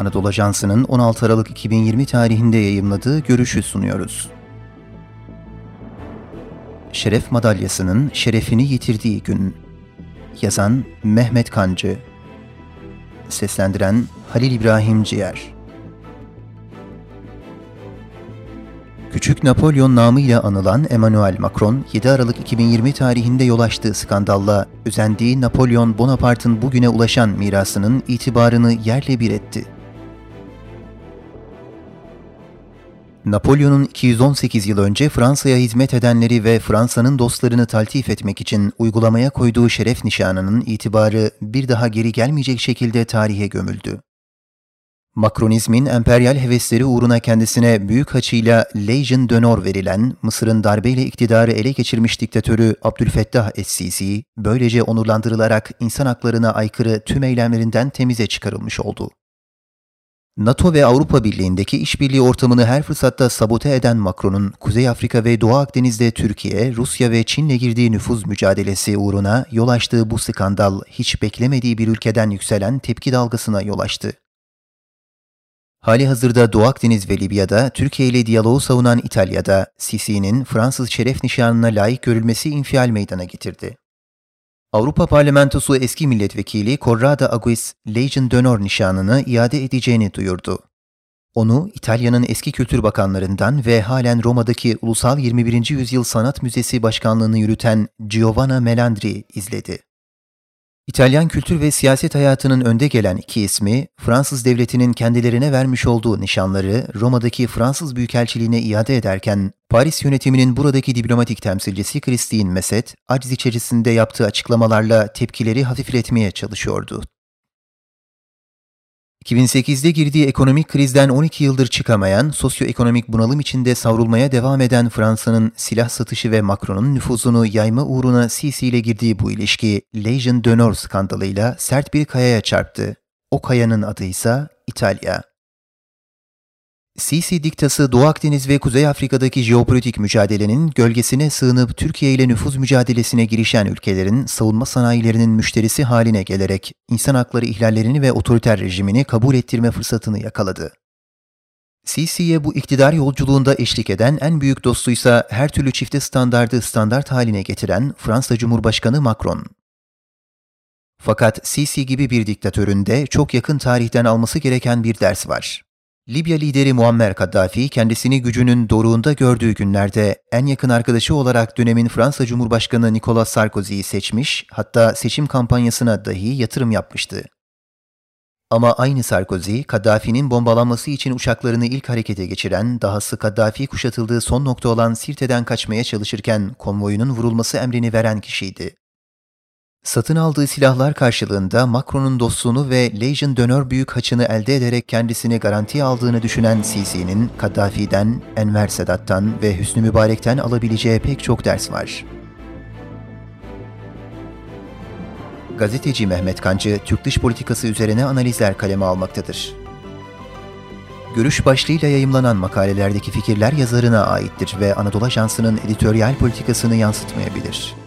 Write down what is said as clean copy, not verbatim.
Anadolu Ajansı'nın 16 Aralık 2020 tarihinde yayımladığı görüşü sunuyoruz. Şeref Madalyası'nın şerefini yitirdiği gün. Yazan Mehmet Kancı. Seslendiren Halil İbrahim Ciğer. Küçük Napolyon namıyla anılan Emmanuel Macron, 7 Aralık 2020 tarihinde yol açtığı skandalla özendiği Napolyon Bonaparte'ın bugüne ulaşan mirasının itibarını yerle bir etti. Napolyon'un 218 yıl önce Fransa'ya hizmet edenleri ve Fransa'nın dostlarını taltif etmek için uygulamaya koyduğu şeref nişanının itibarı bir daha geri gelmeyecek şekilde tarihe gömüldü. Makronizmin emperyal hevesleri uğruna kendisine büyük haçıyla Légion d'honneur verilen Mısır'ın darbeyle iktidarı ele geçirmiş diktatörü Abdülfettah Es-Sisi, böylece onurlandırılarak insan haklarına aykırı tüm eylemlerinden temize çıkarılmış oldu. NATO ve Avrupa Birliği'ndeki işbirliği ortamını her fırsatta sabote eden Macron'un Kuzey Afrika ve Doğu Akdeniz'de Türkiye, Rusya ve Çin'le girdiği nüfuz mücadelesi uğruna yol açtığı bu skandal, hiç beklemediği bir ülkeden yükselen tepki dalgasına yol açtı. Halihazırda Doğu Akdeniz ve Libya'da Türkiye ile diyaloğu savunan İtalya'da Sisi'nin Fransız şeref nişanına layık görülmesi infial meydana getirdi. Avrupa Parlamentosu eski milletvekili Corrado Augias, Légion d'honneur nişanını iade edeceğini duyurdu. Onu İtalya'nın eski kültür bakanlarından ve halen Roma'daki Ulusal 21. Yüzyıl Sanat Müzesi Başkanlığını yürüten Giovanna Melandri izledi. İtalyan kültür ve siyaset hayatının önde gelen iki ismi, Fransız devletinin kendilerine vermiş olduğu nişanları Roma'daki Fransız Büyükelçiliğine iade ederken, Paris yönetiminin buradaki diplomatik temsilcisi Christine Meset, aciz içerisinde yaptığı açıklamalarla tepkileri hafifletmeye çalışıyordu. 2008'de girdiği ekonomik krizden 12 yıldır çıkamayan, sosyoekonomik bunalım içinde savrulmaya devam eden Fransa'nın silah satışı ve Macron'un nüfuzunu yayma uğruna Sisi ile girdiği bu ilişki, Légion d'honneur skandalıyla sert bir kayaya çarptı. O kayanın adı ise İtalya. Sisi diktası Doğu Akdeniz ve Kuzey Afrika'daki jeopolitik mücadelenin gölgesine sığınıp Türkiye ile nüfuz mücadelesine girişen ülkelerin savunma sanayilerinin müşterisi haline gelerek insan hakları ihlallerini ve otoriter rejimini kabul ettirme fırsatını yakaladı. Sisi'ye bu iktidar yolculuğunda eşlik eden en büyük dostuysa her türlü çifte standardı standart haline getiren Fransa Cumhurbaşkanı Macron. Fakat Sisi gibi bir diktatörün de çok yakın tarihten alması gereken bir ders var. Libya lideri Muammer Kaddafi kendisini gücünün doruğunda gördüğü günlerde en yakın arkadaşı olarak dönemin Fransa Cumhurbaşkanı Nicolas Sarkozy'yi seçmiş, hatta seçim kampanyasına dahi yatırım yapmıştı. Ama aynı Sarkozy, Kaddafi'nin bombalanması için uçaklarını ilk harekete geçiren, dahası Kaddafi kuşatıldığı son nokta olan Sirte'den kaçmaya çalışırken konvoyunun vurulması emrini veren kişiydi. Satın aldığı silahlar karşılığında Macron'un dostluğunu ve Légion d'honneur büyük haçını elde ederek kendisini garantiye aldığını düşünen Sisi'nin Kaddafi'den, Enver Sedat'tan ve Hüsnü Mübarek'ten alabileceği pek çok ders var. Gazeteci Mehmet Kancı, Türk dış politikası üzerine analizler kaleme almaktadır. Görüş başlığıyla yayımlanan makalelerdeki fikirler yazarına aittir ve Anadolu Ajansı'nın editoryal politikasını yansıtmayabilir.